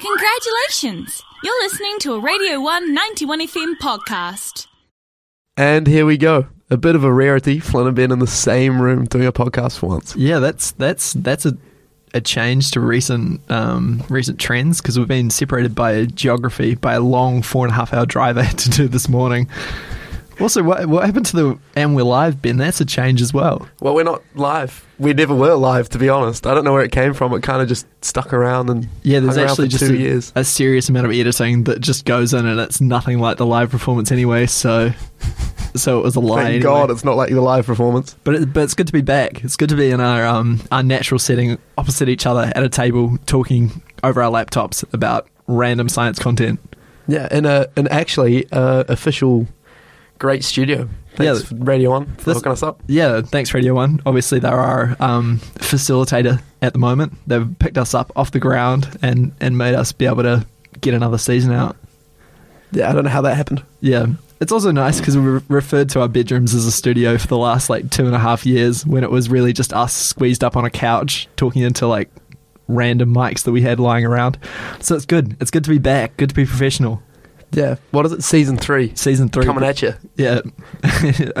Congratulations! You're listening to a Radio 1 91 FM podcast. And here we go. A bit of a rarity, Flynn and Ben in the same room doing a podcast for once. Yeah, that's a change to recent trends, because we've been separated by geography by a long 4.5 hour drive I had to do this morning. Also, what happened to the "and we're live," Ben? That's a change as well. Well, we're not live. We never were live, to be honest. I don't know where it came from. It kind of just stuck around and there's actually just 2 years. A serious amount of editing that just goes in, and it's nothing like the live performance anyway. So it was a lie. Thank God it's not like the live performance. But it's good to be back. It's good to be in our natural setting, opposite each other at a table, talking over our laptops about random science content. Yeah, and actually official. Great studio. Thanks, Radio One, for hooking us up. Yeah, thanks, Radio One. Obviously, they're our facilitator at the moment. They've picked us up off the ground and made us be able to get another season out. Yeah, I don't know how that happened. Yeah. It's also nice because we referred to our bedrooms as a studio for the last, 2.5 years, when it was really just us squeezed up on a couch talking into, random mics that we had lying around. So it's good. It's good to be back. Good to be professional. Yeah. What is it? Season 3. Season 3. Coming at you. Yeah.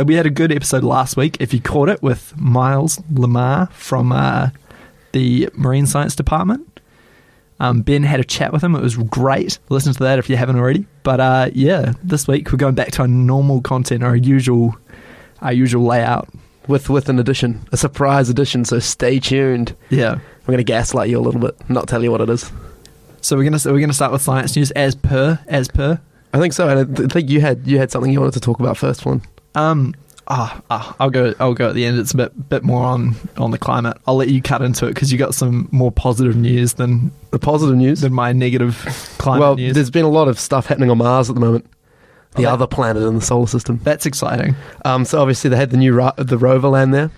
We had a good episode last week, if you caught it, with Miles Lamar from the Marine Science Department. Ben had a chat with him. It was great. Listen to that if you haven't already. But this week we're going back to our normal content, our usual layout. With an addition. A surprise addition, so stay tuned. Yeah. I'm going to gaslight you a little bit, not tell you what it is. So we're gonna start with science news as per. I think so. And I think you had something you wanted to talk about first, Flynn. I'll go at the end. It's a bit more on the climate. I'll let you cut into it because you got some more positive news than the positive news than my negative climate news. Well, there's been a lot of stuff happening on Mars at the moment, other planet in the solar system. That's exciting. So obviously they had the new rover land there.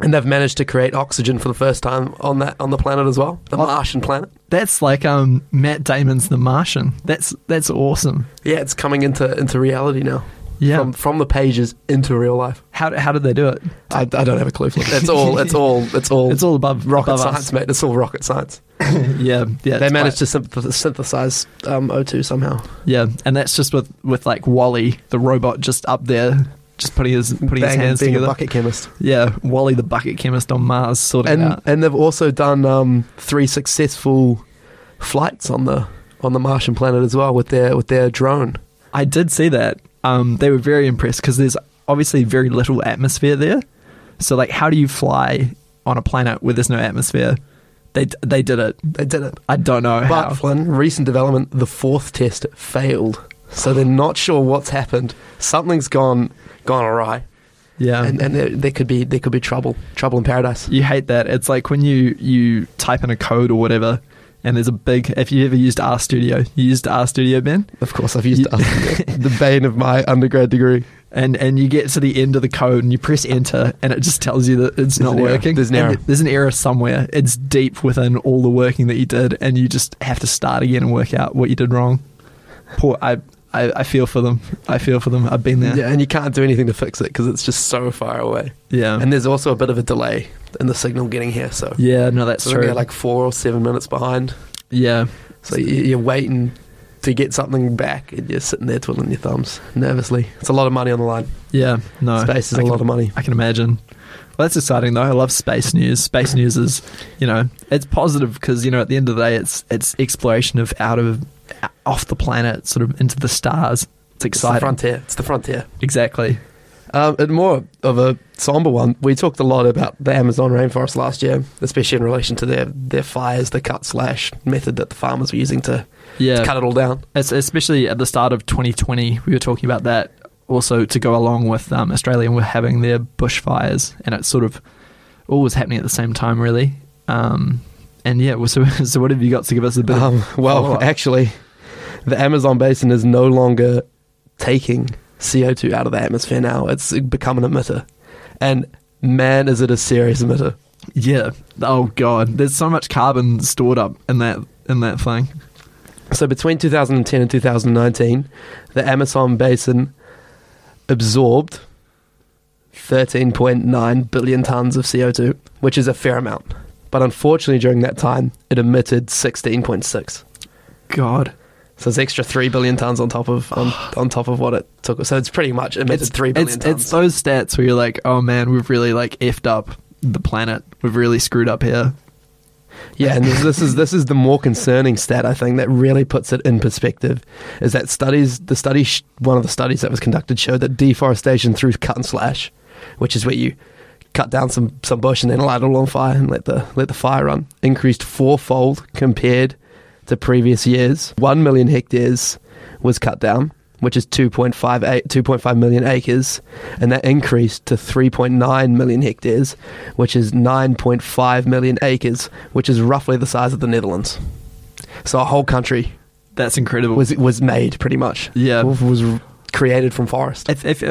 And they've managed to create oxygen for the first time on the planet as well, the Martian planet. That's like Matt Damon's The Martian. That's awesome. Yeah, it's coming into reality now. Yeah, from the pages into real life. How did they do it? I don't have a clue. It's all above rocket science, mate. It's all rocket science. yeah. They managed to synthesize O2 somehow. Yeah, and that's just with Wall-E, the robot just up there. Just putting his hands together. A bucket chemist. Yeah, Wall-E the bucket chemist on Mars sorting out. And they've also done 3 successful flights on the Martian planet as well with their drone. I did see that. They were very impressed because there's obviously very little atmosphere there. So how do you fly on a planet where there's no atmosphere? They did it. They did it. I don't know how. But Flynn, recent development, the 4th test failed. So they're not sure what's happened. Something's gone awry. Yeah. And there could be trouble in paradise. You hate that. It's like when you type in a code or whatever, and there's a big... If you ever used R Studio, you used R Studio, Ben? Of course, I've used R Studio. The bane of my undergrad degree. And you get to the end of the code and you press enter and it just tells you that it's not working. There's an error. There's an error somewhere. It's deep within all the working that you did, and you just have to start again and work out what you did wrong. Poor... I feel for them. I've been there. Yeah, and you can't do anything to fix it because it's just so far away. Yeah. And there's also a bit of a delay in the signal getting here. So yeah, no, that's true. They're 4 or 7 minutes behind. Yeah. So you're waiting to get something back and you're sitting there twiddling your thumbs nervously. It's a lot of money on the line. Yeah, no. Space is a lot of money. I can imagine. Well, that's exciting though. I love space news. Space news is, it's positive because, at the end of the day, it's exploration of off the planet, sort of into the stars. It's exciting. It's the frontier. Exactly. And more of a somber one, we talked a lot about the Amazon rainforest last year, especially in relation to their fires, the cut-slash method that the farmers were using to cut it all down. Especially at the start of 2020, we were talking about that also to go along with Australia were having their bushfires, and it sort of all was happening at the same time, really. And yeah, so what have you got to give us a bit of... Well, actually... The Amazon basin is no longer taking CO2 out of the atmosphere now. It's become an emitter. And man, is it a serious emitter. Yeah. Oh, God. There's so much carbon stored up in that thing. So between 2010 and 2019, the Amazon basin absorbed 13.9 billion tons of CO2, which is a fair amount. But unfortunately, during that time, it emitted 16.6. God. So it's extra 3 billion tons on top of what it took. So it's pretty much emitted 3 billion tons. It's those stats where you're like, oh man, we've really like effed up the planet. We've really screwed up here. Yeah, and this is the more concerning stat, I think, that really puts it in perspective, is that one of the studies that was conducted showed that deforestation through cut and slash, which is where you cut down some bush and then light it all on fire and let the fire run, increased fourfold compared to previous years. 1 million hectares was cut down, which is 2.5 million acres, and that increased to 3.9 million hectares, which is 9.5 million acres, which is roughly the size of the Netherlands. So a whole country. That's incredible. Was made, pretty much. Yeah. Was created from forest. If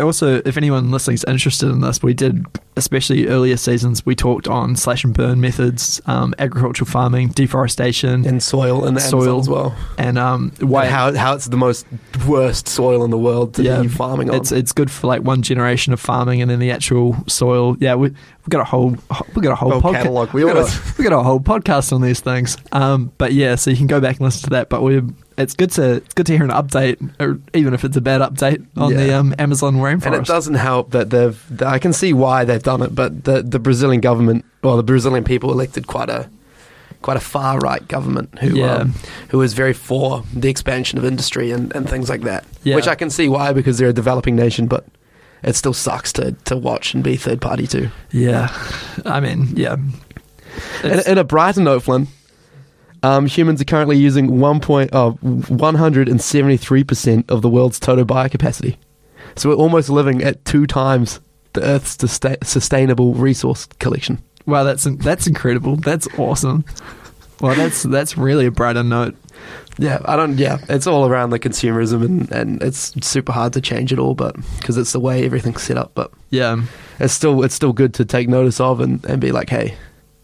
anyone listening is interested in this, we did, especially earlier seasons, we talked on slash and burn methods, agricultural farming, deforestation, and soil as well, and how it's the worst soil in the world to be farming on. It's good for like one generation of farming, and then the actual soil. Yeah, we got a whole catalog. We got a whole podcast on these things. But yeah, so you can go back and listen to that. But It's good to hear an update, or even if it's a bad update on the Amazon rainforest. And it doesn't help that I can see why they've done it, but the Brazilian government, well, the Brazilian people elected quite a far right government who is very for the expansion of industry and things like that. Yeah. Which I can see why, because they're a developing nation, but it still sucks to watch and be third party to. Yeah, I mean, yeah. In a brighter note, Flynn. Humans are currently using 173% of the world's total biocapacity. So we're almost living at 2 times the Earth's sustainable resource collection. Wow, that's incredible. That's awesome. Well, that's really a brighter note. Yeah, it's all around the consumerism and it's super hard to change it all, but because it's the way everything's set up. But yeah, it's still good to take notice of and be like, hey,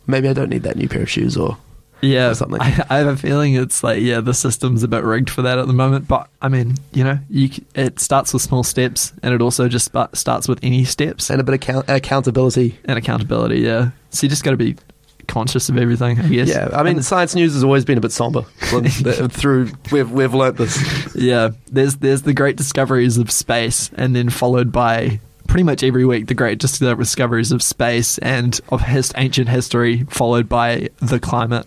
maybe I don't need that new pair of shoes or. Yeah, something. I have a feeling it's like, yeah, the system's a bit rigged for that at the moment. But, I mean, it starts with small steps, and it also just starts with any steps. And a bit of accountability. And accountability, yeah. So you just got to be conscious of everything, I guess. Yeah, I mean, science news has always been a bit somber. We've learnt this. Yeah, there's the great discoveries of space, and then followed by... pretty much every week, the great discoveries of space and of ancient history, followed by the climate.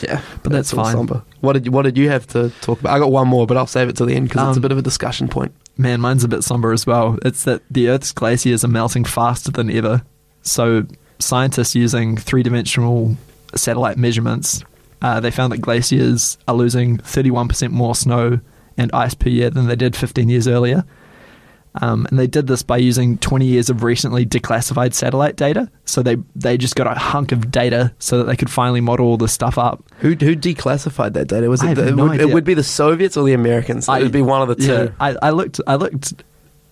Yeah, but that's fine. Somber. What did you have to talk about? I got one more, but I'll save it to the end because it's a bit of a discussion point. Man, mine's a bit somber as well. It's that the Earth's glaciers are melting faster than ever. So scientists using 3D satellite measurements, they found that glaciers are losing 31% more snow and ice per year than they did 15 years earlier. And they did this by using 20 years of recently declassified satellite data. So they just got a hunk of data so that they could finally model all this stuff up. Who declassified that data? It would be the Soviets or the Americans. It would be one of the two. Yeah, I looked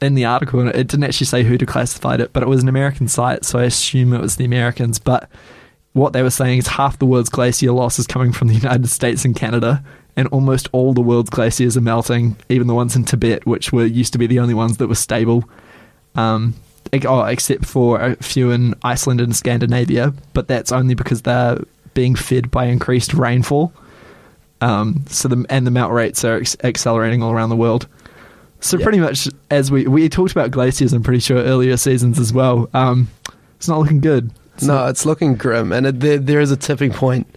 in the article and it didn't actually say who declassified it, but it was an American site, so I assume it was the Americans. But what they were saying is half the world's glacier loss is coming from the United States and Canada. And almost all the world's glaciers are melting, even the ones in Tibet, which used to be the only ones that were stable, except for a few in Iceland and Scandinavia. But that's only because they're being fed by increased rainfall. So the melt rates are accelerating all around the world. So pretty much, as we talked about glaciers, I'm pretty sure earlier seasons as well. It's not looking good. It's looking grim, and there is a tipping point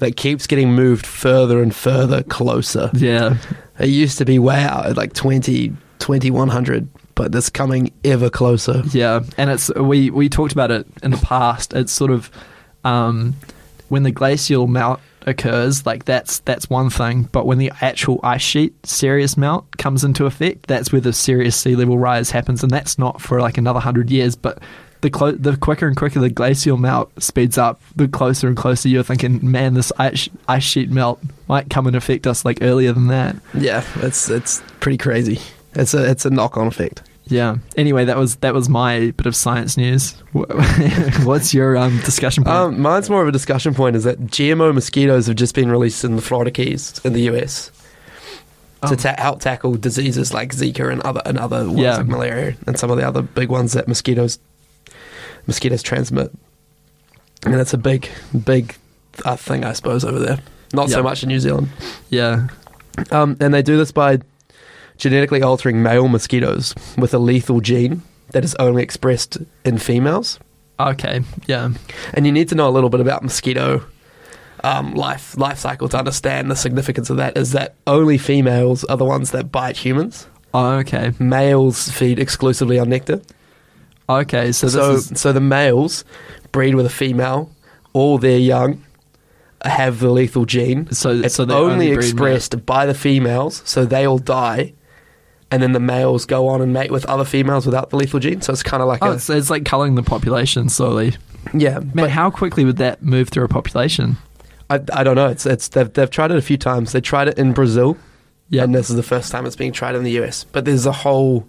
that keeps getting moved further and further closer. Yeah. It used to be way out at like 2100, but that's coming ever closer. Yeah. And it's we talked about it in the past. It's sort of when the glacial melt occurs, like that's one thing, but when the actual ice sheet serious melt comes into effect, that's where the serious sea level rise happens, and that's not for like another 100 years, but the quicker and quicker the glacial melt speeds up, the closer and closer you're thinking, man, this ice sheet melt might come and affect us like earlier than that. Yeah, it's pretty crazy. It's a knock-on effect. Yeah. Anyway, that was my bit of science news. What's your discussion point? Mine's more of a discussion point is that GMO mosquitoes have just been released in the Florida Keys in the US to help tackle diseases like Zika and other ones like malaria and some of the other big ones that mosquitoes transmit. And that's a big, big thing, I suppose, over there. Not so much in New Zealand. Yeah. And they do this by genetically altering male mosquitoes with a lethal gene that is only expressed in females. Okay, yeah. And you need to know a little bit about mosquito life cycle to understand the significance of that, is that only females are the ones that bite humans. Oh, okay. Males feed exclusively on nectar. Okay, so the males breed with a female, all their young have the lethal gene. So it's only expressed by the females, so they all die, and then the males go on and mate with other females without the lethal gene. So it's kind of like it's like culling the population slowly. Yeah, man. But how quickly would that move through a population? I don't know. It's they've tried it a few times. They tried it in Brazil, yeah, and this is the first time it's being tried in the US. But there's a whole.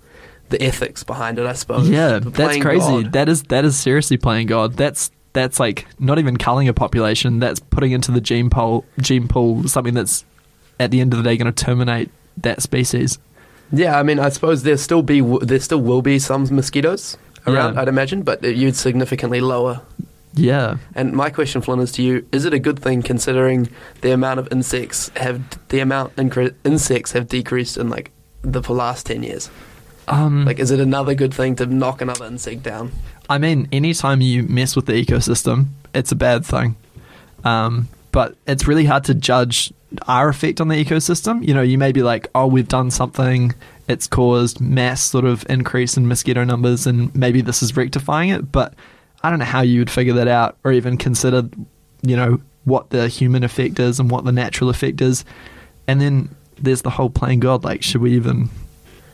The ethics behind it, I suppose. Yeah, that's crazy. God. That is seriously playing God. That's like not even culling a population. That's putting into the gene pool something that's at the end of the day going to terminate that species. Yeah, I mean, I suppose there still will be some mosquitoes around, yeah. I'd imagine, but you'd significantly lower. Yeah. And my question, Flynn, is to you: is it a good thing considering the amount of insects have decreased in like the last 10 years? Is it another good thing to knock another insect down? I mean, any time you mess with the ecosystem, it's a bad thing. But it's really hard to judge our effect on the ecosystem. You know, you may be like, oh, we've done something. It's caused mass sort of increase in mosquito numbers, and maybe this is rectifying it. But I don't know how you would figure that out or even consider, you know, what the human effect is and what the natural effect is. And then there's the whole playing God. Like, should we even...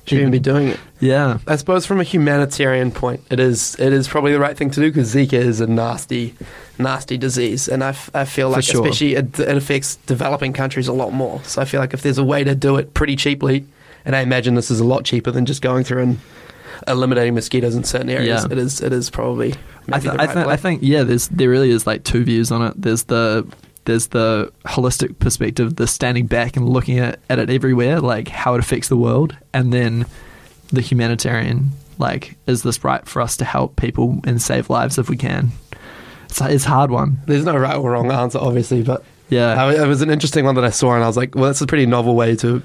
Should even be doing it. Yeah. I suppose from a humanitarian point, it is probably the right thing to do because Zika is a nasty, nasty disease. And I feel like, sure, especially it affects developing countries a lot more. So I feel like if there's a way to do it pretty cheaply, and I imagine this is a lot cheaper than just going through and eliminating mosquitoes in certain areas, yeah. It is probably I think yeah, there really is like two views on it. There's the holistic perspective, the standing back and looking at it everywhere, like how it affects the world, and then the humanitarian, like, is this right for us to help people and save lives if we can? It's a hard one. There's no right or wrong answer, obviously, but yeah, it was an interesting one that I saw, and I was like, well, that's a pretty novel way to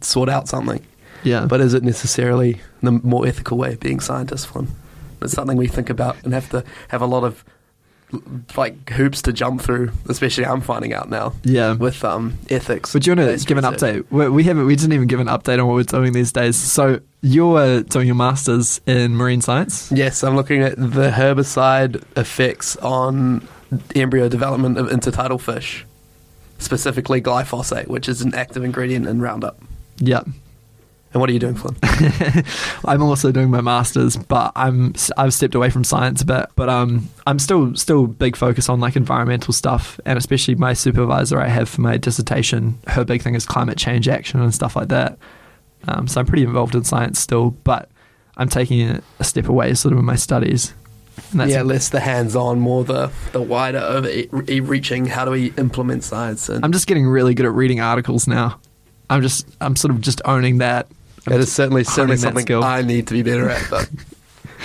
sort out something. Yeah. But is it necessarily the more ethical way of being scientist, Flynn? It's something we think about and have to have a lot of like hoops to jump through, especially I'm finding out now. Yeah, with ethics. But do you want to give an update? We didn't even give an update on what we're doing these days. So you're doing your master's in marine science. Yes, I'm looking at the herbicide effects on embryo development of intertidal fish, specifically glyphosate, which is an active ingredient in Roundup. Yeah. And what are you doing, Flynn? I'm also doing my master's, but I've stepped away from science a bit. But I'm still big focus on like environmental stuff, and especially my supervisor I have for my dissertation. Her big thing is climate change action and stuff like that. So I'm pretty involved in science still, but I'm taking a step away, sort of, in my studies. And that's less the hands-on, more the wider, over-reaching. How do we implement science? And I'm just getting really good at reading articles now. I'm sort of just owning that. It is certainly something I need to be better at, but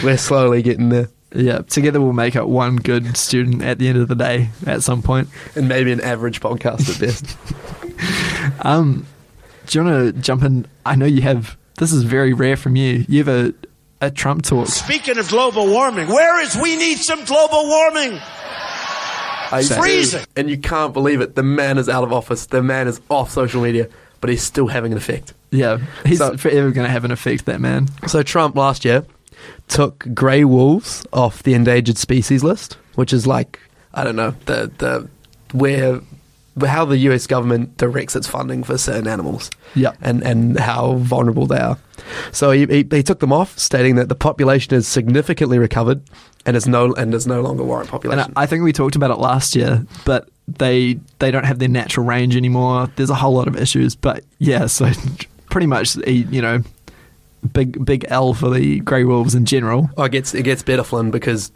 we're slowly getting there. Yeah, together we'll make up one good student at the end of the day at some point. And maybe an average podcast at best. Do you want to jump in? I know you have, this is very rare from you, you have a Trump talk. Speaking of global warming, we need some global warming. It's freezing. And you can't believe it, the man is out of office, the man is off social media, but he's still having an effect. Yeah, he's forever going to have an effect, that man. So Trump last year took grey wolves off the endangered species list, which is like, I don't know, how the US government directs its funding for certain animals. Yeah, and how vulnerable they are. So he took them off, stating that the population is significantly recovered and is no longer warrant population. And I think we talked about it last year, but they don't have their natural range anymore. There's a whole lot of issues, but yeah, so pretty much, you know, big L for the grey wolves in general. Oh, it gets better, Flynn, because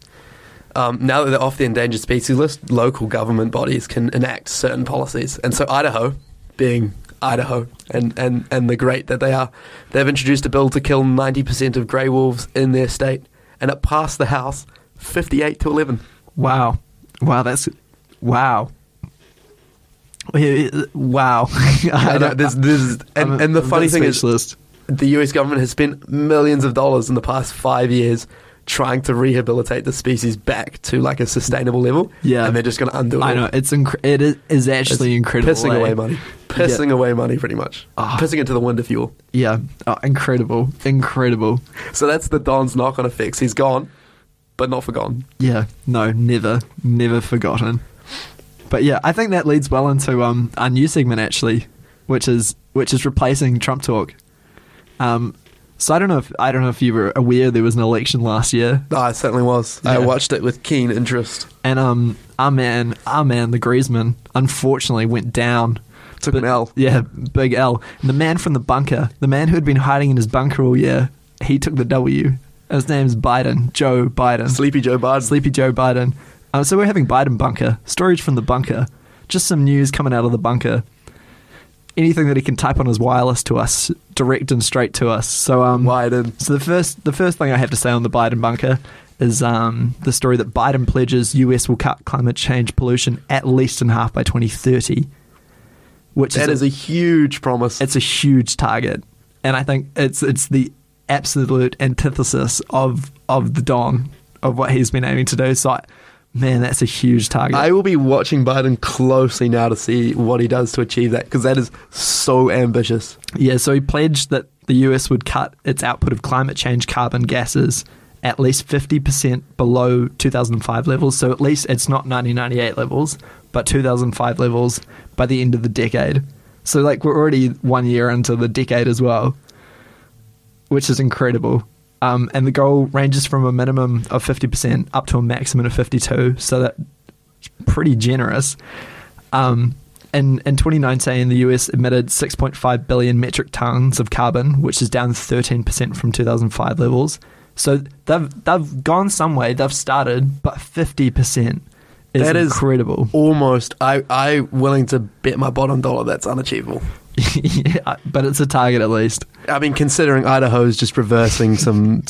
now that they're off the endangered species list, local government bodies can enact certain policies. And so Idaho, being Idaho and the great that they are, they've introduced a bill to kill 90% of grey wolves in their state, and it passed the House 58-11. Wow. Wow. And the funny thing is, the US government has spent millions of dollars in the past 5 years trying to rehabilitate the species back to like a sustainable level. Yeah. And they're just going to undo it. I know. It is actually incredible. Pissing away money, pretty much. Oh. Pissing into the wind, if you will. Yeah. Oh, incredible. Incredible. So that's the Don's knock-on effects. He's gone, but not forgotten. Yeah. No, never forgotten. But yeah, I think that leads well into our new segment, actually, which is replacing Trump talk. So I don't know if you were aware there was an election last year. No, I certainly was. Yeah. I watched it with keen interest. And our man, the Griezmann, unfortunately went down. Took an L. Yeah, big L. And the man from the bunker, the man who had been hiding in his bunker all year, he took the W. His name's Biden, Joe Biden. Sleepy Joe Biden. So we're having Biden bunker, storage from the bunker, just some news coming out of the bunker. Anything that he can type on his wireless to us, direct and straight to us. So Biden. So the first thing I have to say on the Biden bunker is the story that Biden pledges US will cut climate change pollution at least in half by 2030. That is a huge promise. It's a huge target. And I think it's the absolute antithesis of the Don, of what he's been aiming to do. So man, that's a huge target. I will be watching Biden closely now to see what he does to achieve that, because that is so ambitious. Yeah, so he pledged that the US would cut its output of climate change carbon gases at least 50% below 2005 levels. So at least it's not 1998 levels, but 2005 levels by the end of the decade. So like we're already 1 year into the decade as well, which is incredible. And the goal ranges from a minimum of 50% up to a maximum of 52%, so that's pretty generous. In 2019, the US emitted 6.5 billion metric tons of carbon, which is down 13% from 2005 levels. So they've gone some way. They've started, but 50% is incredible. Almost. I'm willing to bet my bottom dollar that's unachievable. Yeah, but it's a target at least. I mean, considering Idaho is just reversing some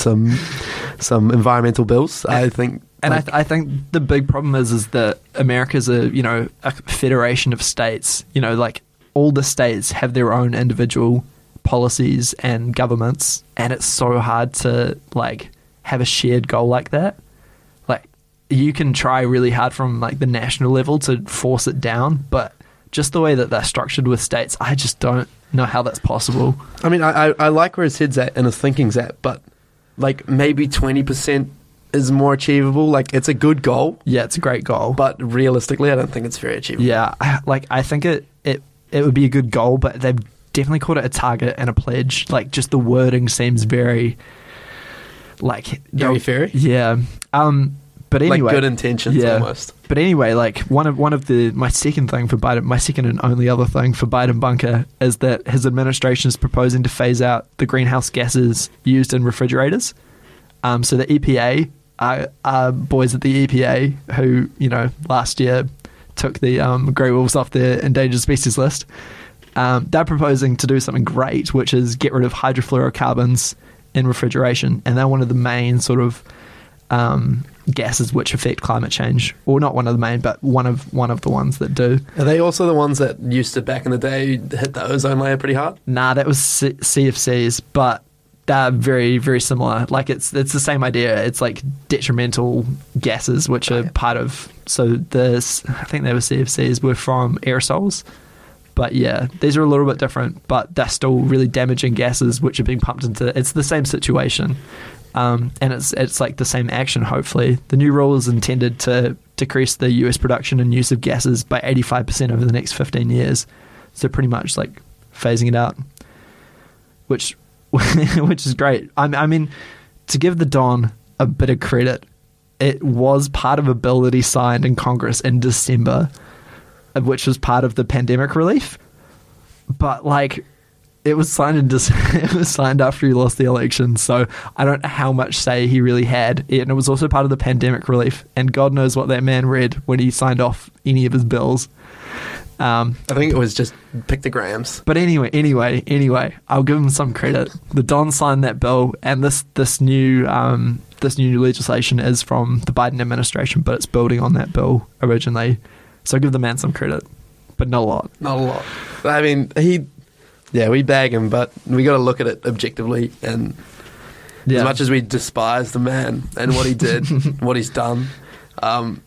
environmental bills, I think. And I think the big problem is that America's a federation of states. You know, like all the states have their own individual policies and governments, and it's so hard to like have a shared goal like that. Like you can try really hard from like the national level to force it down, but just the way that they're structured with states, I just don't know how that's possible. I mean, I like where his head's at and his thinking's at, but like maybe 20% is more achievable. Like it's a good goal. Yeah, it's a great goal. But realistically, I don't think it's very achievable. Yeah, I think it would be a good goal, but they've definitely called it a target and a pledge. Like just the wording seems very... like very fairy? Yeah. But anyway, like good intentions, yeah, almost. But anyway, like my second and only other thing for Biden bunker is that his administration is proposing to phase out the greenhouse gases used in refrigerators. So the EPA, our boys at the EPA, who last year took the grey wolves off their endangered species list, they're proposing to do something great, which is get rid of hydrofluorocarbons in refrigeration, and they're one of the main sort of gases which affect climate change, or not one of the main, but one of the ones that do. Are they also the ones that used to back in the day hit the ozone layer pretty hard? Nah, that was CFCs, but they're very, very similar. Like it's the same idea. It's like detrimental gases which are part of. So I think they were CFCs were from aerosols, but yeah, these are a little bit different, but they're still really damaging gases which are being pumped into. It's the same situation. And it's like the same action, hopefully. The new rule is intended to decrease the US production and use of gases by 85% over the next 15 years. So pretty much like phasing it out, which is great. I mean, to give the Don a bit of credit, it was part of a bill that he signed in Congress in December, which was part of the pandemic relief. But like... It was signed after he lost the election, so I don't know how much say he really had. And it was also part of the pandemic relief, and God knows what that man read when he signed off any of his bills. I think it was just pictograms. But anyway, I'll give him some credit. The Don signed that bill, and this new legislation is from the Biden administration, but it's building on that bill originally. So give the man some credit. but not a lot. Not a lot. I mean, we bag him, but we got to look at it objectively. And as much as we despise the man and what he did, what he's done, you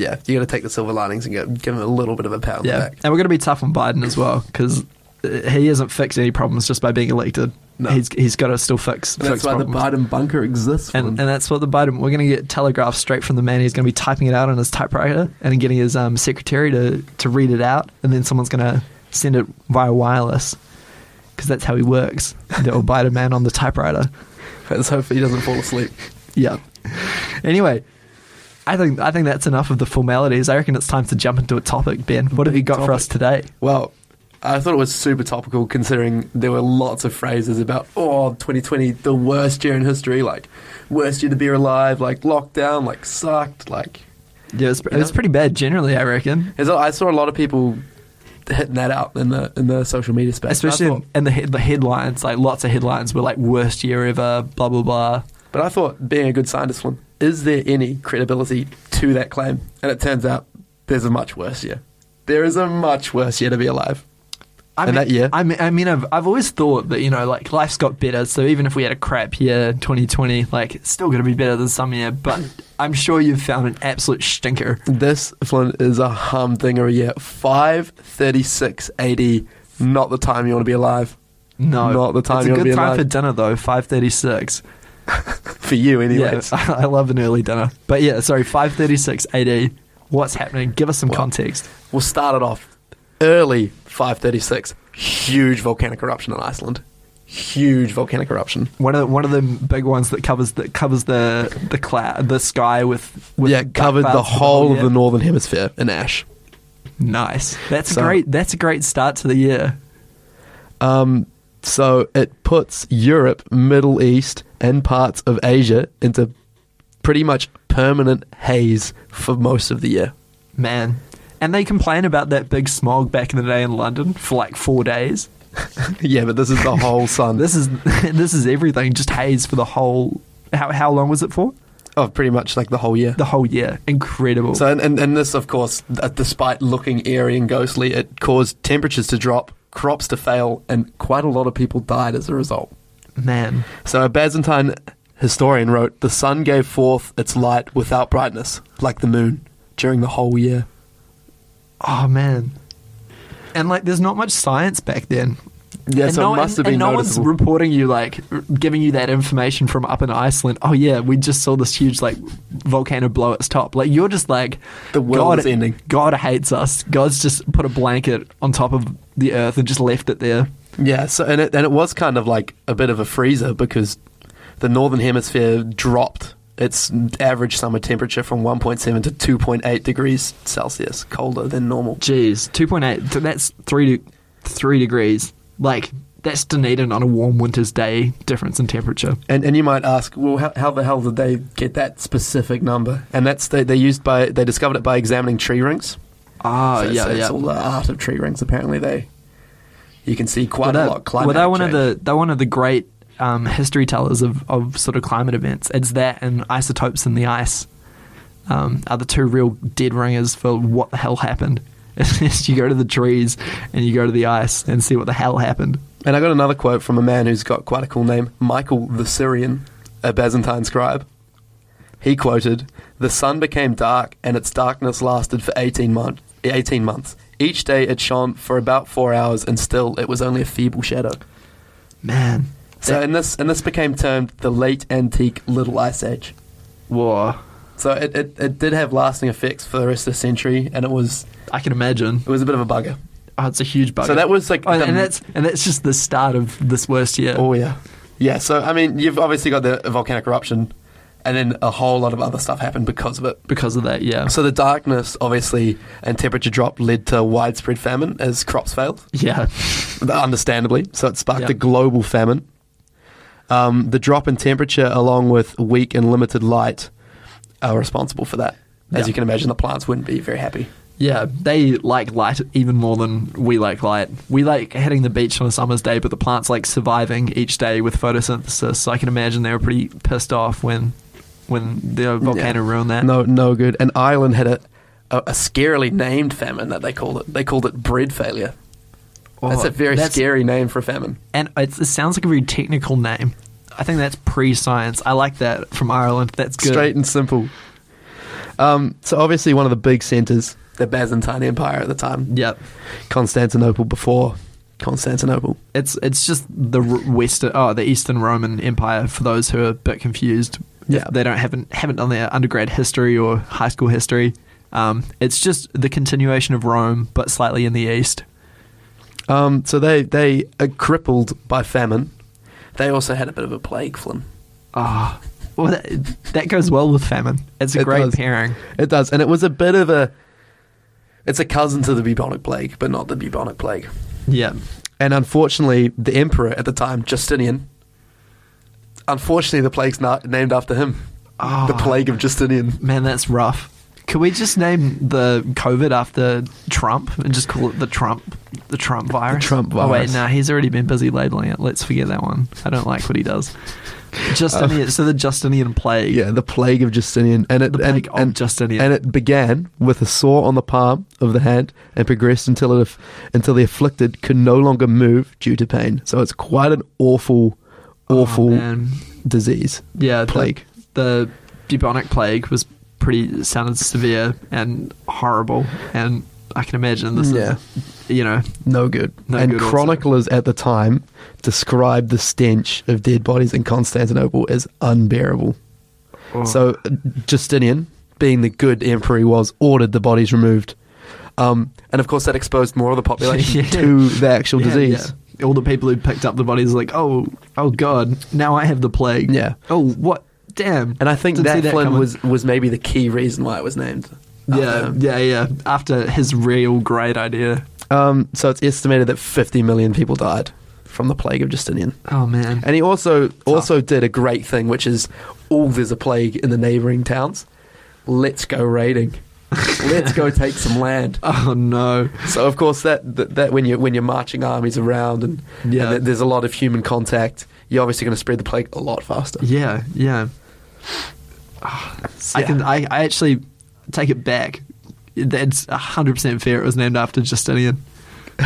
got to take the silver linings and give him a little bit of a pat on the back. And we're going to be tough on Biden as well, because he hasn't fixed any problems just by being elected. No. He's got to still fix problems. That's why the Biden bunker exists for him. And that's what we're going to get telegraphed straight from the man. He's going to be typing it out on his typewriter and getting his secretary to read it out, and then someone's going to send it via wireless, because that's how he works. The old Biden man on the typewriter. Let's hope he doesn't fall asleep. Yeah. Anyway, I think that's enough of the formalities. I reckon it's time to jump into a topic, Ben. What have you got for us today? Well, I thought it was super topical, considering there were lots of phrases about, 2020, the worst year in history, like, worst year to be alive, like, lockdown, like, sucked, like... Yeah, it was pretty bad generally, I reckon. I saw a lot of people hitting that out in the social media space. Especially in the headlines, like, lots of headlines were like, worst year ever, blah, blah, blah. But I thought, being a good scientist, is there any credibility to that claim? And it turns out there's a much worse year. There is a much worse year to be alive. I've always thought that, life's got better. So even if we had a crap year, 2020, it's still going to be better than some year. But I'm sure you've found an absolute stinker. This, Flynn, is a humdinger year. 5:36.80, not the time you want to be alive. No. Not the time you want to be alive. It's a good time for dinner, though, 5:36. For you, anyways. Yeah, I love an early dinner. But yeah, sorry, 5:36.80, what's happening? Give us some context. We'll start it off. Early 5:36, huge volcanic eruption in Iceland. Huge volcanic eruption. One of the big ones that covers the cloud, the sky with covered the whole of the northern hemisphere in ash. Nice. That's a great start to the year. So it puts Europe, Middle East, and parts of Asia into pretty much permanent haze for most of the year. Man. And they complain about that big smog back in the day in London for 4 days. Yeah, but this is the whole sun. This is everything, just haze for the whole... How long was it for? Oh, pretty much the whole year. The whole year. Incredible. So, and this, of course, despite looking airy and ghostly, it caused temperatures to drop, crops to fail, and quite a lot of people died as a result. Man. So a Byzantine historian wrote, "The sun gave forth its light without brightness, like the moon, during the whole year." Oh, man. And, there's not much science back then. Yeah, and so it must have been noticeable. And no one's reporting you, giving you that information from up in Iceland. Oh, yeah, we just saw this huge, volcano blow its top. You're just the world is ending. God hates us. God's just put a blanket on top of the earth and just left it there. Yeah, so and it was kind of like a bit of a freezer, because the northern hemisphere dropped its average summer temperature from 1.7 to 2.8 degrees Celsius, colder than normal. Jeez, 2.8, that's 3 degrees. That's Dunedin on a warm winter's day difference in temperature. And you might ask, well, how the hell did they get that specific number? And that's they discovered it by examining tree rings. Ah, It's all the art of tree rings, apparently. You can see quite a lot climate change. They're one of the great... history tellers of sort of climate events. It's that and isotopes in the ice are the two real dead ringers for what the hell happened. You go to the trees and you go to the ice and see what the hell happened. And I got another quote from a man who's got quite a cool name, Michael the Syrian, a Byzantine scribe. He quoted, "The sun became dark and its darkness lasted for 18 months. Each day it shone for about 4 hours and still it was only a feeble shadow." Man. So and this became termed the late antique Little Ice Age. Whoa. So it did have lasting effects for the rest of the century, and it was... I can imagine. It was a bit of a bugger. Oh, it's a huge bugger. So that was that's just the start of this worst year. Oh, yeah. Yeah, so, I mean, you've obviously got the volcanic eruption, and then a whole lot of other stuff happened because of it. Because of that, yeah. So the darkness, obviously, and temperature drop led to widespread famine as crops failed. Yeah. Understandably. So it sparked a global famine. The drop in temperature, along with weak and limited light, are responsible for that. As you can imagine, the plants wouldn't be very happy. Yeah, they like light even more than we like light. We like hitting the beach on a summer's day, but the plants like surviving each day with photosynthesis. So I can imagine they were pretty pissed off when the volcano ruined that. No good. And Ireland had a a scarily named famine that they called it. They called it bread failure. Oh, that's a very scary name for a famine. And it sounds like a very technical name. I think that's pre-science. I like that from Ireland. That's good. Straight and simple. So obviously one of the big centres, the Byzantine Empire at the time. Yep. Constantinople before Constantinople. It's just the the Eastern Roman Empire, for those who are a bit confused. Yeah. They haven't done their undergrad history or high school history. It's just the continuation of Rome, but slightly in the east. So they are crippled by famine. They also had a bit of a plague, Flynn. Ah, well, that goes well with famine. It's a great pairing. It does, and it was a bit of a. It's a cousin to the bubonic plague, but not the bubonic plague. Yeah, and unfortunately, the emperor at the time, Justinian. Unfortunately, the plague's not named after him. Oh, the Plague of Justinian. Man, that's rough. Could we just name the COVID after Trump and just call it the Trump virus? The Trump virus. Oh, wait, no, he's already been busy labeling it. Let's forget that one. I don't like what he does. Justinian, so the Justinian plague. Yeah, the Plague of Justinian. Justinian. And it began with a sore on the palm of the hand and progressed until the afflicted could no longer move due to pain. So it's quite an awful disease. Yeah, plague. The bubonic plague was sounded severe and horrible, and I can imagine this is, no good. And chroniclers at the time described the stench of dead bodies in Constantinople as unbearable. Oh. So Justinian, being the good emperor he was, ordered the bodies removed, and of course that exposed more of the population to the actual disease. Yeah. All the people who picked up the bodies were like, oh God, now I have the plague. Yeah. Oh, what? Damn. And I think that Flynn was maybe the key reason why it was named. Yeah. After his real great idea. So it's estimated that 50 million people died from the Plague of Justinian. Oh, man. And he also did a great thing, which is, there's a plague in the neighbouring towns. Let's go raiding. Let's go take some land. Oh, no. So, of course, that when you're marching armies around and there's a lot of human contact, you're obviously going to spread the plague a lot faster. Yeah. I actually take it back. That's 100% fair. It was named after Justinian.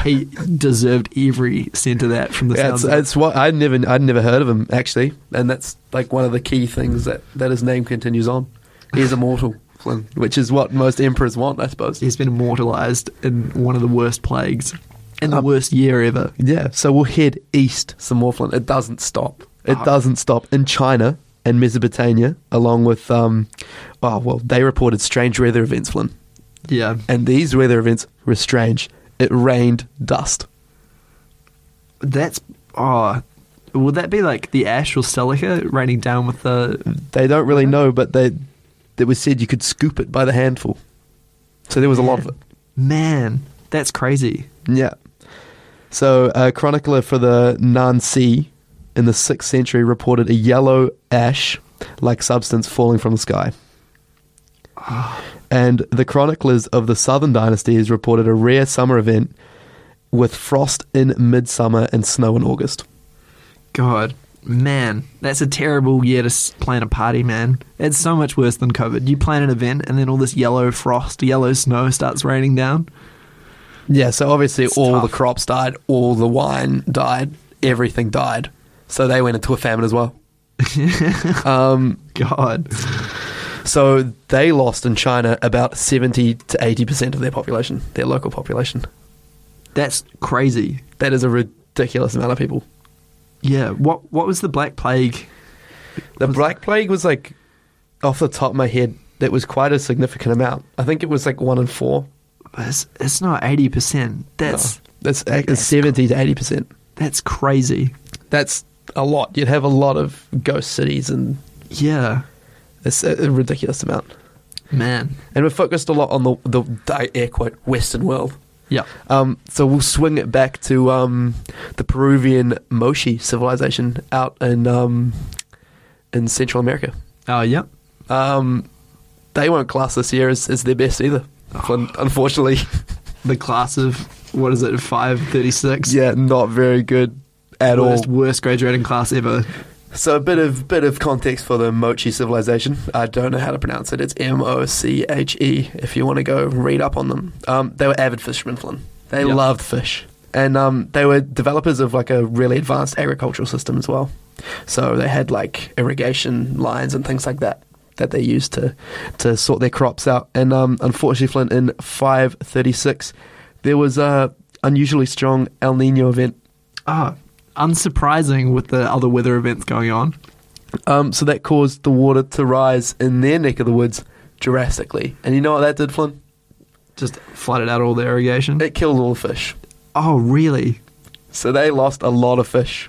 He deserved every cent of that from the sounds. That's what I'd never heard of him actually, and that's like one of the key things that his name continues on. He's immortal, Flynn, which is what most emperors want, I suppose. He's been immortalized in one of the worst plagues in the worst year ever. Yeah. So we'll head east some more, Flynn. It doesn't stop. It doesn't stop in China. And Mesopotamia, along with, they reported strange weather events, Flynn. Yeah. And these weather events were strange. It rained dust. Would that be like the ash or silica raining down with the... They don't really know, but it was said you could scoop it by the handful. So there was a lot of it. Man, that's crazy. Yeah. So a chronicler for the Nancy in the 6th century reported a yellow ash-like substance falling from the sky. Oh. And the chroniclers of the Southern dynasties reported a rare summer event with frost in midsummer and snow in August. God, man, that's a terrible year to plan a party, man. It's so much worse than COVID. You plan an event and then all this yellow frost, yellow snow starts raining down. Yeah, so obviously it's all tough. The crops died, all the wine died, everything died. So they went into a famine as well. God. So they lost in China about 70 to 80% of their population, their local population. That's crazy. That is a ridiculous amount of people. Yeah. What was the Black Plague? The Black Plague was like, off the top of my head, that was quite a significant amount. I think it was like 1 in 4. It's not 80%. That's 70 to 80%. That's crazy. That's a lot. You'd have a lot of ghost cities and... Yeah. It's a ridiculous amount. Man. And we're focused a lot on the air quote, Western world. Yeah. So we'll swing it back to the Peruvian Moche civilization out in Central America. Oh, yeah. They weren't classed this year as their best either, unfortunately. The class of, 536? Yeah, not very good. At all. Worst graduating class ever. So a bit of context for the Moche civilization. I don't know how to pronounce it. It's M-O-C-H-E if you want to go read up on them. They were avid fishermen, Flynn. They loved fish. And they were developers of like a really advanced agricultural system as well. So they had like irrigation lines and things like that they used to sort their crops out. And unfortunately, Flynn, in 536, there was a unusually strong El Nino event. Ah, unsurprising with the other weather events going on. So that caused the water to rise in their neck of the woods drastically. And you know what that did, Flynn? Just flooded out all the irrigation? It killed all the fish. Oh, really? So they lost a lot of fish.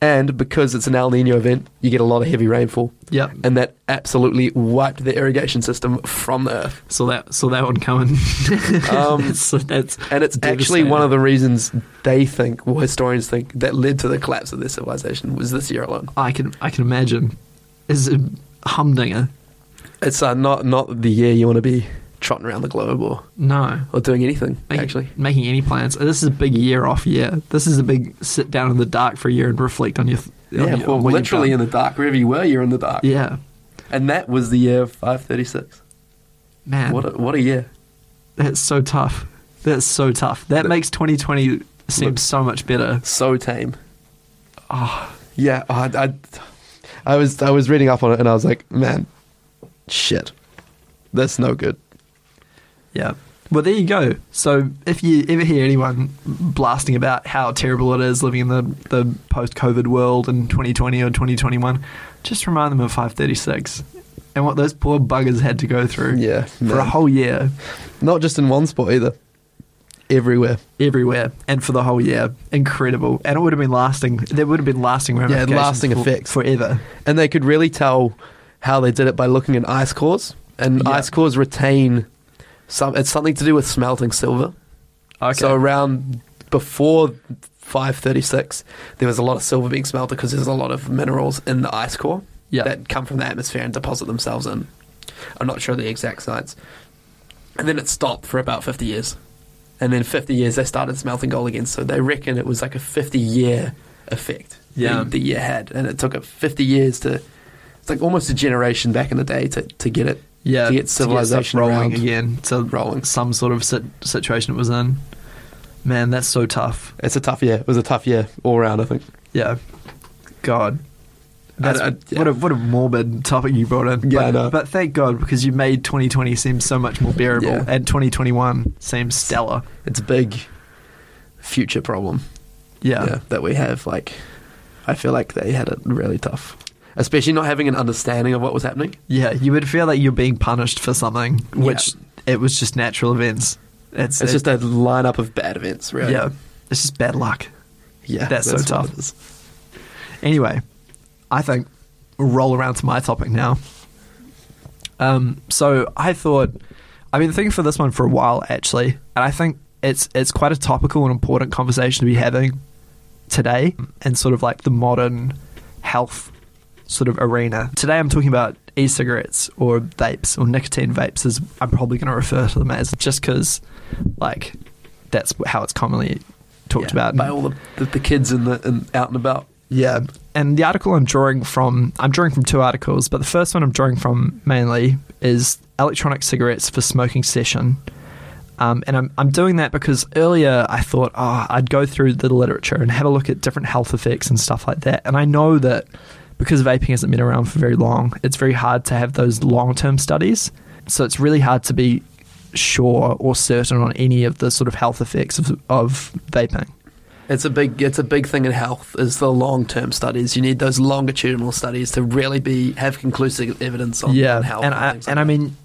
And because it's an El Nino event, you get a lot of heavy rainfall. Yep. And that absolutely wiped the irrigation system from the earth. Saw that one coming. It's actually one of the reasons they think, well, historians think, that led to the collapse of their civilization was this year alone. I can imagine. It's a humdinger. It's not the year you want to be trotting around the globe or doing anything, making any plans. This is a big year off year. This is a big sit down in the dark for a year and reflect on your... literally in the dark. Wherever you were, you're in the dark. Yeah. And that was the year 536. Man. What a year. That's so tough. That makes 2020 seem so much better. So tame. Oh. Yeah. I was reading up on it and I was like, man, shit. That's no good. Yeah. Well, there you go. So if you ever hear anyone blasting about how terrible it is living in the post-COVID world in 2020 or 2021, just remind them of 536 and what those poor buggers had to go through for a whole year. Not just in one spot either. Everywhere. And for the whole year. Incredible. And it would have been lasting. There would have been lasting ramifications. Yeah, lasting effects. Forever. And they could really tell how they did it by looking at ice cores. And ice cores retain... it's something to do with smelting silver. Okay. So around before 536, there was a lot of silver being smelted because there's a lot of minerals in the ice core that come from the atmosphere and deposit themselves in. I'm not sure the exact science. And then it stopped for about 50 years. And then 50 years, they started smelting gold again. So they reckon it was like a 50-year effect the year had. And it took it 50 years to... It's like almost a generation back in the day to get it. Yeah, to get civilization rolling again, to rolling some sort of situation it was in. Man, that's so tough. It's a tough year. It was a tough year all around, I think. Yeah. God. What a morbid topic you brought in. Yeah, but thank God, because you made 2020 seem so much more bearable, and 2021 seems stellar. It's a big future problem. Yeah, that we have. Like, I feel like they had it really tough. Especially not having an understanding of what was happening. Yeah, you would feel like you're being punished for something, which it was just natural events. It's just a lineup of bad events, really. Yeah, it's just bad luck. Yeah, that's so tough. Anyway, I think we'll roll around to my topic now. So I thought, I've been thinking for this one for a while, actually, and I think it's quite a topical and important conversation to be having today in sort of like the modern health sort of arena. Today I'm talking about e-cigarettes or vapes, or nicotine vapes, as I'm probably going to refer to them as, just because like that's how it's commonly talked about. By all the kids in out and about. Yeah. And the article I'm drawing from two articles, but the first one I'm drawing from mainly is electronic cigarettes for smoking session. And I'm doing that because earlier I thought, I'd go through the literature and have a look at different health effects and stuff like that. And I know that because vaping hasn't been around for very long, it's very hard to have those long-term studies. So it's really hard to be sure or certain on any of the sort of health effects of vaping. It's a big thing in health is the long-term studies. You need those longitudinal studies to really have conclusive evidence on health. And I mean,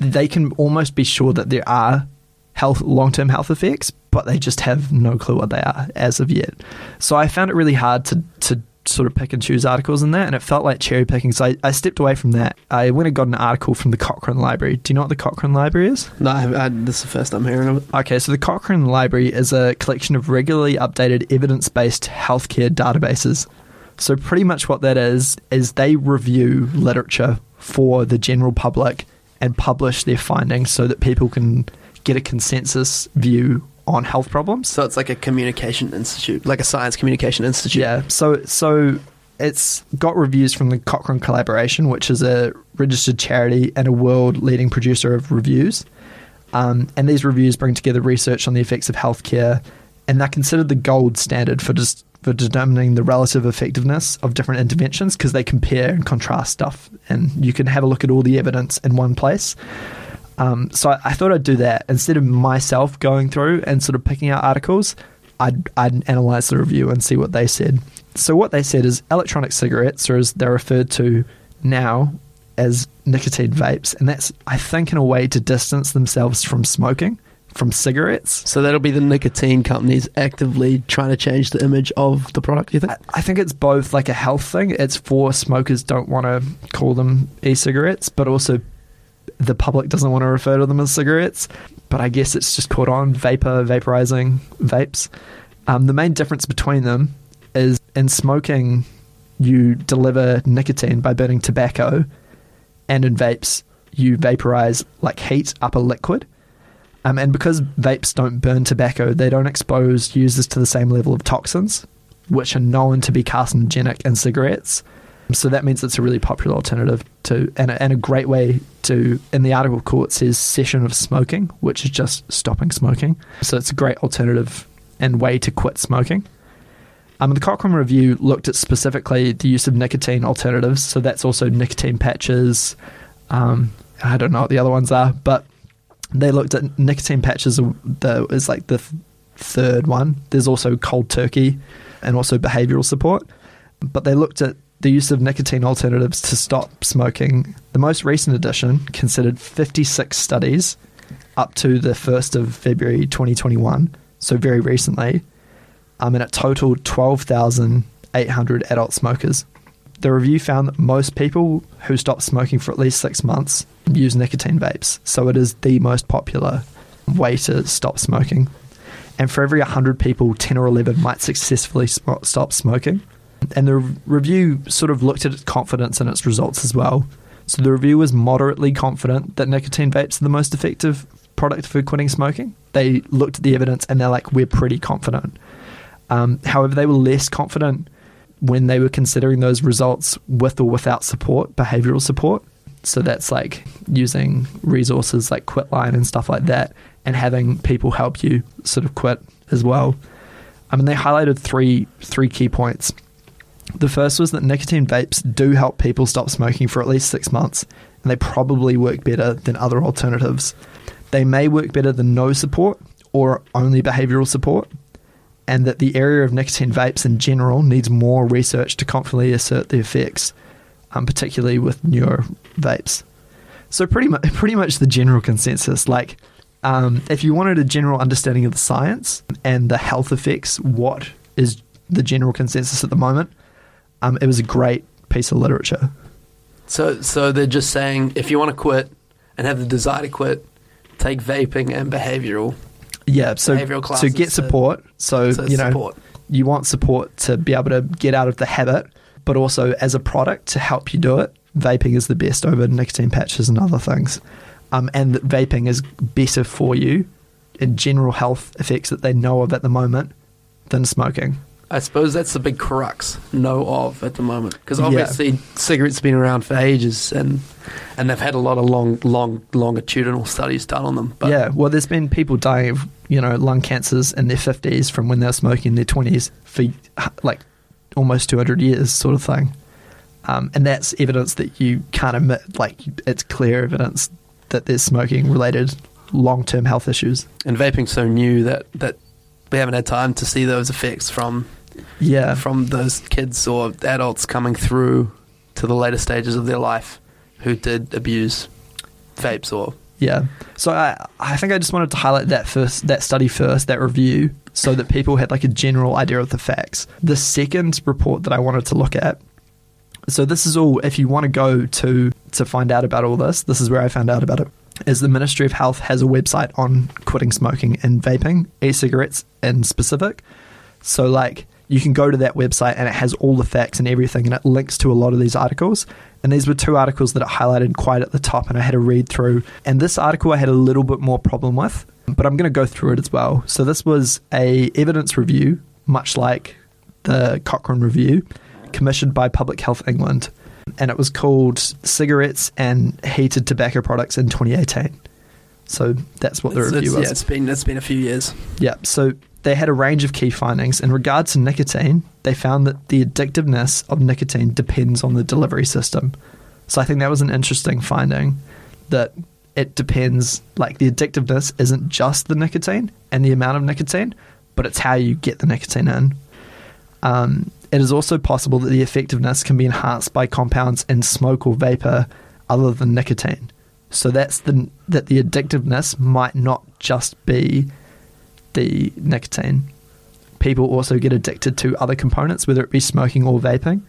they can almost be sure that there are long-term health effects, but they just have no clue what they are as of yet. So I found it really hard to sort of pick and choose articles in that, and it felt like cherry picking, so I stepped away from that. I went and got an article from the Cochrane Library. Do you know what the Cochrane Library is? No, this is the first I'm hearing of it. Okay, so the Cochrane Library is a collection of regularly updated evidence-based healthcare databases. So pretty much what that is they review literature for the general public and publish their findings so that people can get a consensus view on health problems. So it's like a science communication institute. Yeah. So It's got reviews from the Cochrane Collaboration, which is a registered charity and a world-leading producer of reviews. And these reviews bring together research on the effects of healthcare, and they're considered the gold standard for determining the relative effectiveness of different interventions, because they compare and contrast stuff, and you can have a look at all the evidence in one place. So I thought I'd do that. Instead of myself going through and sort of picking out articles, I'd analyse the review and see what they said. So what they said is electronic cigarettes, or as they're referred to now as nicotine vapes, and that's, I think, in a way to distance themselves from smoking, from cigarettes. So that'll be the nicotine companies actively trying to change the image of the product, you think? I think it's both like a health thing. It's for smokers don't want to call them e-cigarettes, but also the public doesn't want to refer to them as cigarettes. But I guess it's just caught on, vapor, vaporizing, vapes. The main difference between them is in smoking, you deliver nicotine by burning tobacco, and in vapes, you vaporize, like, heat up a liquid. And because vapes don't burn tobacco, they don't expose users to the same level of toxins, which are known to be carcinogenic in cigarettes. So that means it's a really popular alternative to, and a great way to, in the article called, it says cessation of smoking, which is just stopping smoking. So it's a great alternative and way to quit smoking. The Cochrane Review looked at specifically the use of nicotine alternatives. So that's also nicotine patches. I don't know what the other ones are, but they looked at nicotine patches is like the third one. There's also cold turkey and also behavioural support. But they looked at the use of nicotine alternatives to stop smoking. The most recent edition considered 56 studies up to the 1st of February 2021, so very recently, and it totaled 12,800 adult smokers. The review found that most people who stop smoking for at least 6 months use nicotine vapes, so it is the most popular way to stop smoking. And for every 100 people, 10 or 11 might successfully stop smoking. And the review sort of looked at its confidence in its results as well. So the review was moderately confident that nicotine vapes are the most effective product for quitting smoking. They looked at the evidence and they're like, we're pretty confident. However, they were less confident when they were considering those results with or without support, behavioural support. So that's like using resources like Quitline and stuff like that, and having people help you sort of quit as well. I mean, they highlighted three key points. The first was that nicotine vapes do help people stop smoking for at least 6 months, and they probably work better than other alternatives. They may work better than no support or only behavioural support, and that the area of nicotine vapes in general needs more research to confidently assert the effects, particularly with newer vapes. So pretty much the general consensus, like, if you wanted a general understanding of the science and the health effects, what is the general consensus at the moment? It was a great piece of literature. So they're just saying, if you want to quit and have the desire to quit, take vaping and behavioural. Yeah, so behavioural classes to get support. So you know, support. You want support to be able to get out of the habit, but also as a product to help you do it. Vaping is the best over nicotine patches and other things, and that vaping is better for you in general health effects that they know of at the moment than smoking. I suppose that's the big crux, know of at the moment, because obviously cigarettes have been around for ages, and they've had a lot of longitudinal studies done on them. But yeah, well, there's been people dying of, you know, lung cancers in their 50s from when they were smoking in their 20s for like almost 200 years, sort of thing, and that's evidence that you can't admit. Like, it's clear evidence that there's smoking related long-term health issues. And vaping's so new that we haven't had time to see those effects from those kids or adults coming through to the later stages of their life who did abuse vapes or... Yeah. So I think I just wanted to highlight that review, so that people had like a general idea of the facts. The second report that I wanted to look at, so this is all, if you want to go to find out about all this is where I found out about it, is the Ministry of Health has a website on quitting smoking and vaping, e-cigarettes in specific. So like, you can go to that website and it has all the facts and everything, and it links to a lot of these articles. And these were two articles that it highlighted quite at the top, and I had a read through. And this article I had a little bit more problem with, but I'm going to go through it as well. So this was a evidence review, much like the Cochrane Review, commissioned by Public Health England, and it was called Cigarettes and Heated Tobacco Products in 2018. So that's what the review was. Yeah, it's been a few years. Yeah, so they had a range of key findings. In regards to nicotine, they found that the addictiveness of nicotine depends on the delivery system. So I think that was an interesting finding, that it depends, like the addictiveness isn't just the nicotine and the amount of nicotine, but it's how you get the nicotine in. It is also possible that the effectiveness can be enhanced by compounds in smoke or vapor other than nicotine. So that the addictiveness might not just be the nicotine. People also get addicted to other components, whether it be smoking or vaping.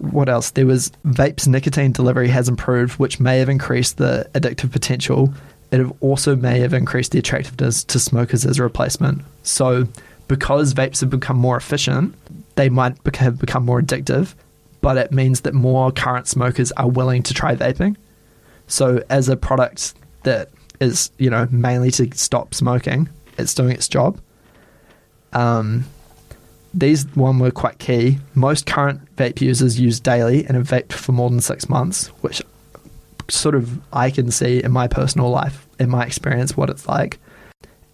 What else? There was vape's nicotine delivery has improved, which may have increased the addictive potential. It also may have increased the attractiveness to smokers as a replacement. So because vapes have become more efficient, they might have become more addictive, but it means that more current smokers are willing to try vaping. So as a product that is, mainly to stop smoking, it's doing its job. These one were quite key. Most current vape users use daily and have vaped for more than 6 months, which sort of I can see in my personal life, in my experience, what it's like.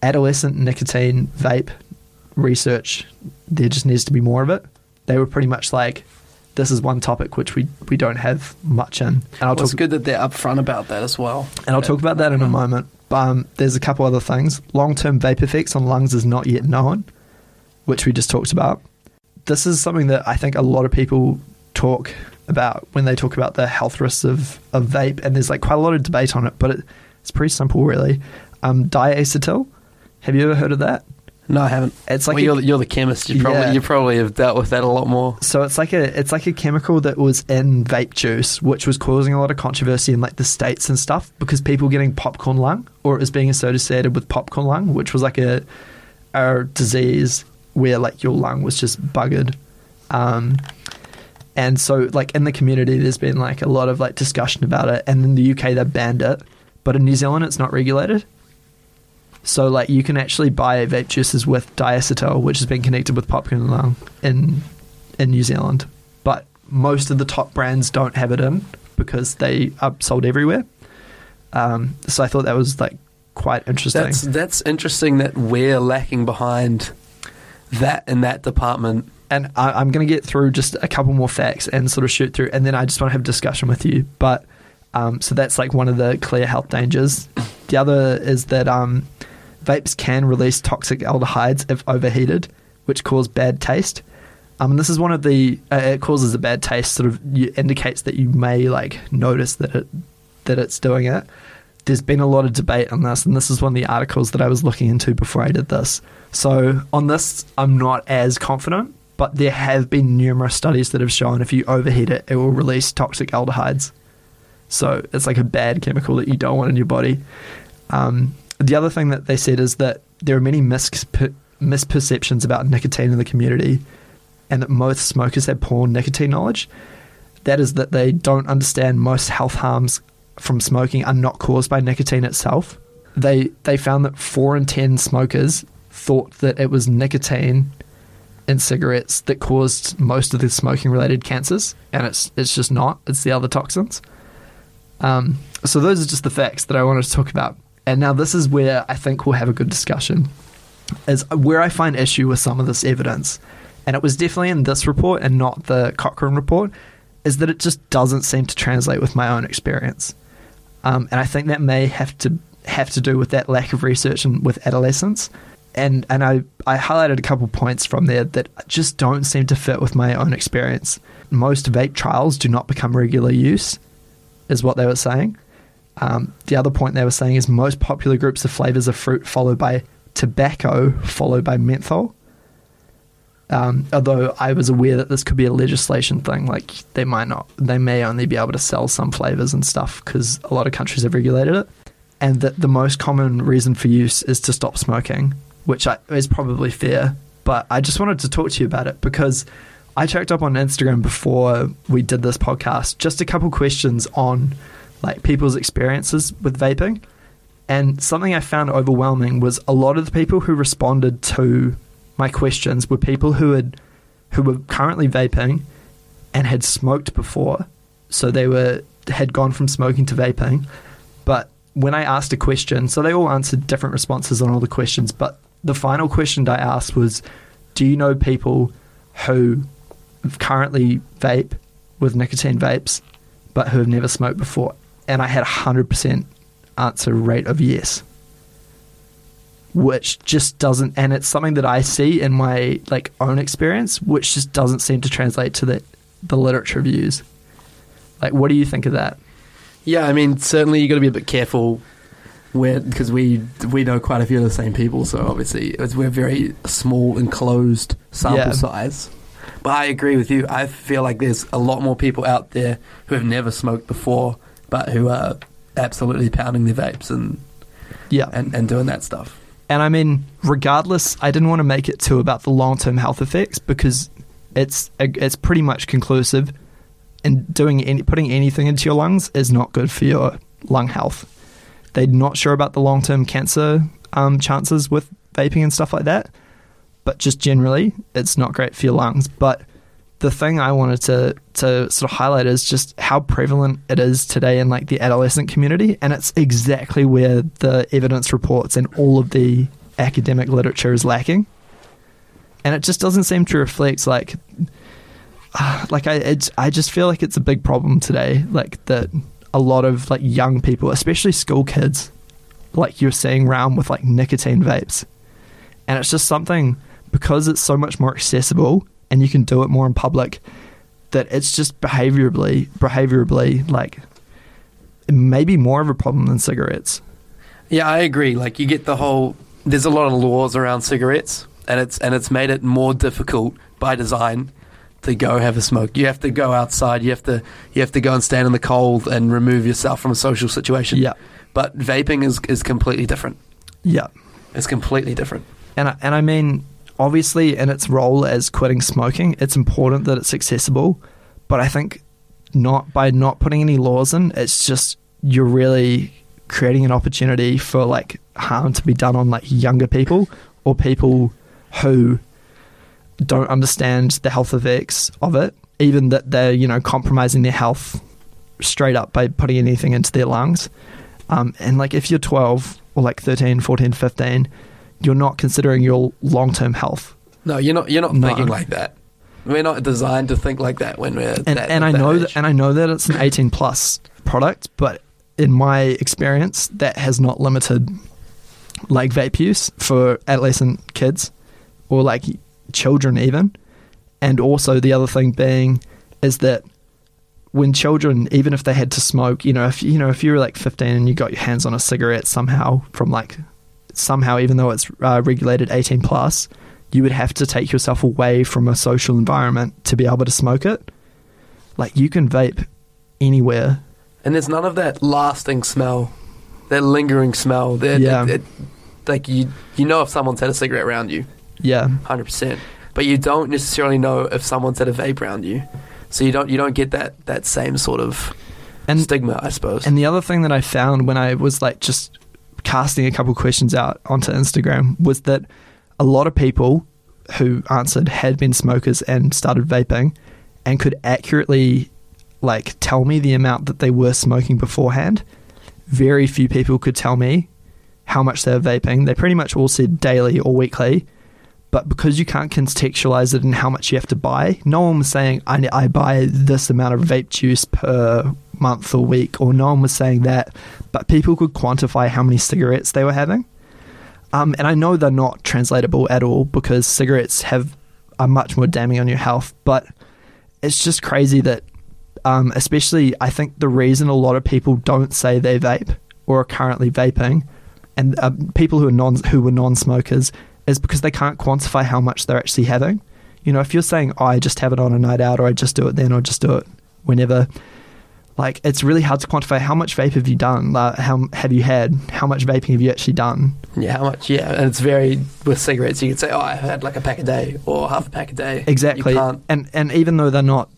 Adolescent nicotine vape research, there just needs to be more of it. They were pretty much like, this is one topic which we don't have much in. And it's good that they're upfront about that as well. And I'll talk about that in a moment. But there's a couple other things. Long-term vape effects on lungs is not yet known, which we just talked about. This is something that I think a lot of people talk about when they talk about the health risks of vape, and there's quite a lot of debate on it, but it's pretty simple, really. Diacetyl, have you ever heard of that? No, I haven't. It's like you're the chemist. You probably have dealt with that a lot more. So it's like a chemical that was in vape juice, which was causing a lot of controversy in the States and stuff, because people getting popcorn lung, or it was being associated with popcorn lung, which was a disease where your lung was just buggered. And so in the community, there's been a lot of discussion about it. And in the UK, they banned it, but in New Zealand, it's not regulated. So, you can actually buy vape juices with diacetyl, which has been connected with popcorn lung in New Zealand. But most of the top brands don't have it in because they are sold everywhere. So I thought that was, quite interesting. That's interesting that we're lacking behind that in that department. And I'm going to get through just a couple more facts and sort of shoot through, and then I just want to have a discussion with you. But so that's, one of the clear health dangers. The other is that... vapes can release toxic aldehydes if overheated, which cause bad taste. And this is one of the... it causes a bad taste, sort of indicates that you may, notice that it's doing it. There's been a lot of debate on this, and this is one of the articles that I was looking into before I did this. So on this, I'm not as confident, but there have been numerous studies that have shown if you overheat it, it will release toxic aldehydes. So it's a bad chemical that you don't want in your body. The other thing that they said is that there are many misperceptions about nicotine in the community, and that most smokers have poor nicotine knowledge. That is that they don't understand most health harms from smoking are not caused by nicotine itself. They found that 4 in 10 smokers thought that it was nicotine in cigarettes that caused most of the smoking-related cancers, and it's just not. It's the other toxins. So those are just the facts that I wanted to talk about. And now this is where I think we'll have a good discussion, is where I find issue with some of this evidence, and it was definitely in this report and not the Cochrane report, is that it just doesn't seem to translate with my own experience. And I think that may have to do with that lack of research and with adolescents. And I highlighted a couple points from there that just don't seem to fit with my own experience. Most vape trials do not become regular use, is what they were saying. The other point they were saying is most popular groups of flavors of fruit followed by tobacco followed by menthol. Although I was aware that this could be a legislation thing, they may only be able to sell some flavors and stuff because a lot of countries have regulated it, and that the most common reason for use is to stop smoking, which is probably fair. But I just wanted to talk to you about it because I checked up on Instagram before we did this podcast, just a couple questions on people's experiences with vaping. And something I found overwhelming was a lot of the people who responded to my questions were people who had who were currently vaping and had smoked before. So they had gone from smoking to vaping. But when I asked a question, so they all answered different responses on all the questions, but the final question I asked was, do you know people who currently vape with nicotine vapes but who have never smoked before? And I had 100% answer rate of yes, which just doesn't, and it's something that I see in my like own experience, which just doesn't seem to translate to the literature views. Like, what do you think of that? Yeah, I mean, certainly you got to be a bit careful because we know quite a few of the same people, so obviously we're very small enclosed sample size. But I agree with you. I feel like there's a lot more people out there who have never smoked before but who are absolutely pounding their vapes and doing that stuff. And I mean, regardless, I didn't want to make it too about the long-term health effects because it's pretty much conclusive. And putting anything into your lungs is not good for your lung health. They're not sure about the long-term cancer chances with vaping and stuff like that, but just generally, it's not great for your lungs. But the thing I wanted to sort of highlight is just how prevalent it is today in like the adolescent community, and it's exactly where the evidence reports and all of the academic literature is lacking, and it just doesn't seem to reflect I just feel like it's a big problem today, like that a lot of like young people, especially school kids, like you're seeing around with like nicotine vapes, and it's just something because it's so much more accessible. And you can do it more in public, that it's just behaviorally, like, maybe more of a problem than cigarettes. Yeah, I agree. Like, you get the whole, there's a lot of laws around cigarettes, and it's made it more difficult by design to go have a smoke. You have to go outside. You have to go and stand in the cold and remove yourself from a social situation. Yeah. But vaping is completely different. Yeah. It's completely different. And I mean, obviously, in its role as quitting smoking, it's important that it's accessible, but I think by not putting any laws in, it's just you're really creating an opportunity for like harm to be done on like younger people or people who don't understand the health effects of it, even that they're, you know, compromising their health straight up by putting anything into their lungs. And like if you're 12 or like 13, 14, 15, you're not considering your long-term health. No, you're not thinking like that. We're not designed to think like that when we're I know that it's an 18 plus product, but in my experience that has not limited like vape use for adolescent kids or like children even. And also the other thing being is that when children, even if they had to smoke, if you were like 15 and you got your hands on a cigarette somehow, even though it's regulated 18 plus, you would have to take yourself away from a social environment to be able to smoke it. Like, you can vape anywhere. And there's none of that lasting smell, that lingering smell. Like, you know if someone's had a cigarette around you. Yeah. 100%. But you don't necessarily know if someone's had a vape around you. So you don't get that same sort of stigma, I suppose. And the other thing that I found when I was, like, just casting a couple questions out onto Instagram was that a lot of people who answered had been smokers and started vaping and could accurately like tell me the amount that they were smoking beforehand. Very few people could tell me how much they were vaping. They pretty much all said daily or weekly, but because you can't contextualize it in how much you have to buy, no one was saying I buy this amount of vape juice per month or week, or no one was saying that, but people could quantify how many cigarettes they were having. And I know they're not translatable at all because cigarettes are much more damning on your health, but it's just crazy that especially I think the reason a lot of people don't say they vape or are currently vaping, and people who were non-smokers, is because they can't quantify how much they're actually having. You know, if you're saying, I just have it on a night out, or I just do it then, or just do it whenever, like, it's really hard to quantify how much vape have you done, like, how much vaping have you actually done? Yeah, how much, yeah. And it's very, with cigarettes, you can say, I've had like a pack a day or half a pack a day. Exactly. And even though they're not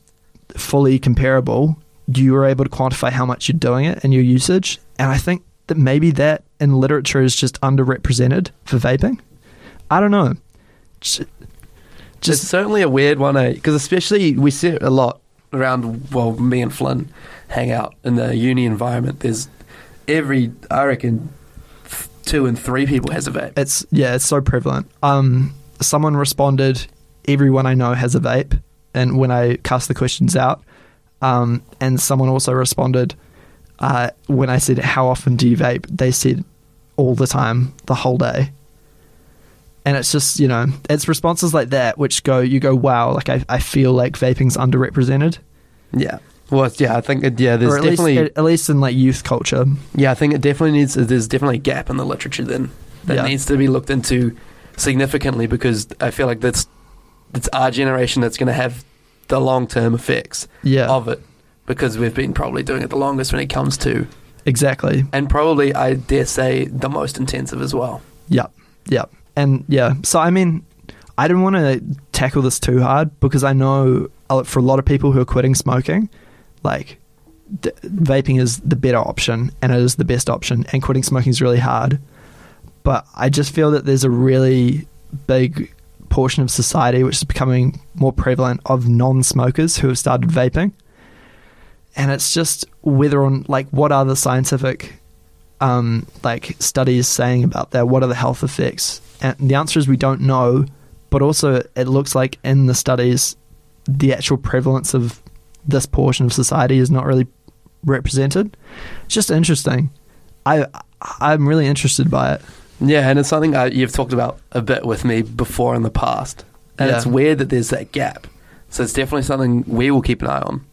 fully comparable, you are able to quantify how much you're doing it and your usage. And I think that maybe that in literature is just underrepresented for vaping. I don't know. Just it's certainly a weird one, eh? Because especially we sit a lot around, well, me and Flynn hang out in the uni environment. There's every, I reckon, 2 and 3 people has a vape. It's, yeah, it's so prevalent. Someone responded, everyone I know has a vape, and when I cast the questions out, and someone also responded, when I said, how often do you vape? They said, all the time, the whole day. And it's just, you know, it's responses like that which go, you go, wow, like I feel like vaping's underrepresented. Yeah. Well, yeah, I think, there's or definitely... Least, at least in, like, youth culture. Yeah, I think it definitely needs... There's definitely a gap in the literature then that needs to be looked into significantly, because I feel like that's our generation that's going to have the long-term effects of it, because we've been probably doing it the longest when it comes to... Exactly. And probably, I dare say, the most intensive as well. Yeah, yeah. And, yeah, so, I mean, I didn't want to tackle this too hard, because I know for a lot of people who are quitting smoking... Like, vaping is the better option, and it is the best option, and quitting smoking is really hard. But I just feel that there's a really big portion of society which is becoming more prevalent of non-smokers who have started vaping. And it's just whether on, like, what are the scientific, like, studies saying about that? What are the health effects? And the answer is we don't know, but also it looks like in the studies, the actual prevalence of this portion of society is not really represented. It's just interesting. I'm really interested by it. Yeah, and it's something you've talked about a bit with me before in the past. And it's weird that there's that gap. So it's definitely something we will keep an eye on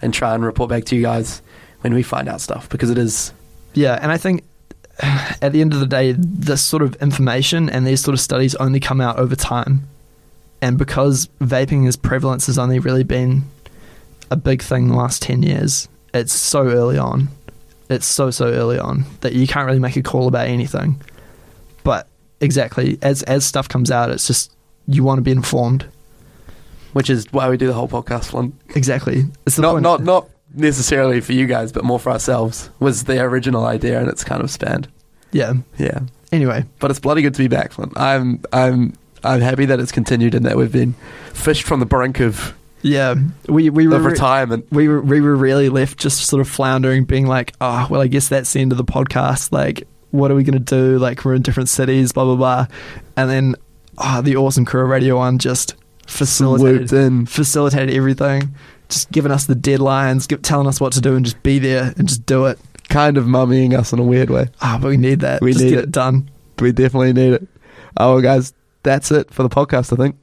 and try and report back to you guys when we find out stuff, because it is... Yeah, and I think at the end of the day, this sort of information and these sort of studies only come out over time. And because vaping's prevalence has only really been... a big thing in the last 10 years. It's so early on. It's so early on that you can't really make a call about anything. But exactly, as stuff comes out, it's just you want to be informed. Which is why we do the whole podcast, Flynn. Exactly. It's not necessarily for you guys, but more for ourselves, was the original idea, and it's kind of spanned. Yeah. Yeah. Anyway. But it's bloody good to be back, Flynn. I'm happy that it's continued and that we've been fished from the brink of... Yeah, we were retirement. We were really left just sort of floundering, being like, oh, well, I guess that's the end of the podcast. Like, what are we going to do? Like, we're in different cities, blah, blah, blah. And then the awesome crew of Radio One just facilitated everything, just giving us the deadlines, telling us what to do, and just be there and just do it. Kind of mummying us in a weird way. But we need that. We just need it done. We definitely need it. Oh, well, guys, that's it for the podcast, I think.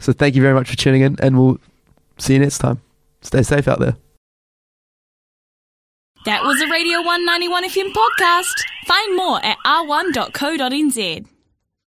So thank you very much for tuning in, and we'll... see you next time. Stay safe out there. That was a Radio 191 FM podcast. Find more at r1.co.nz.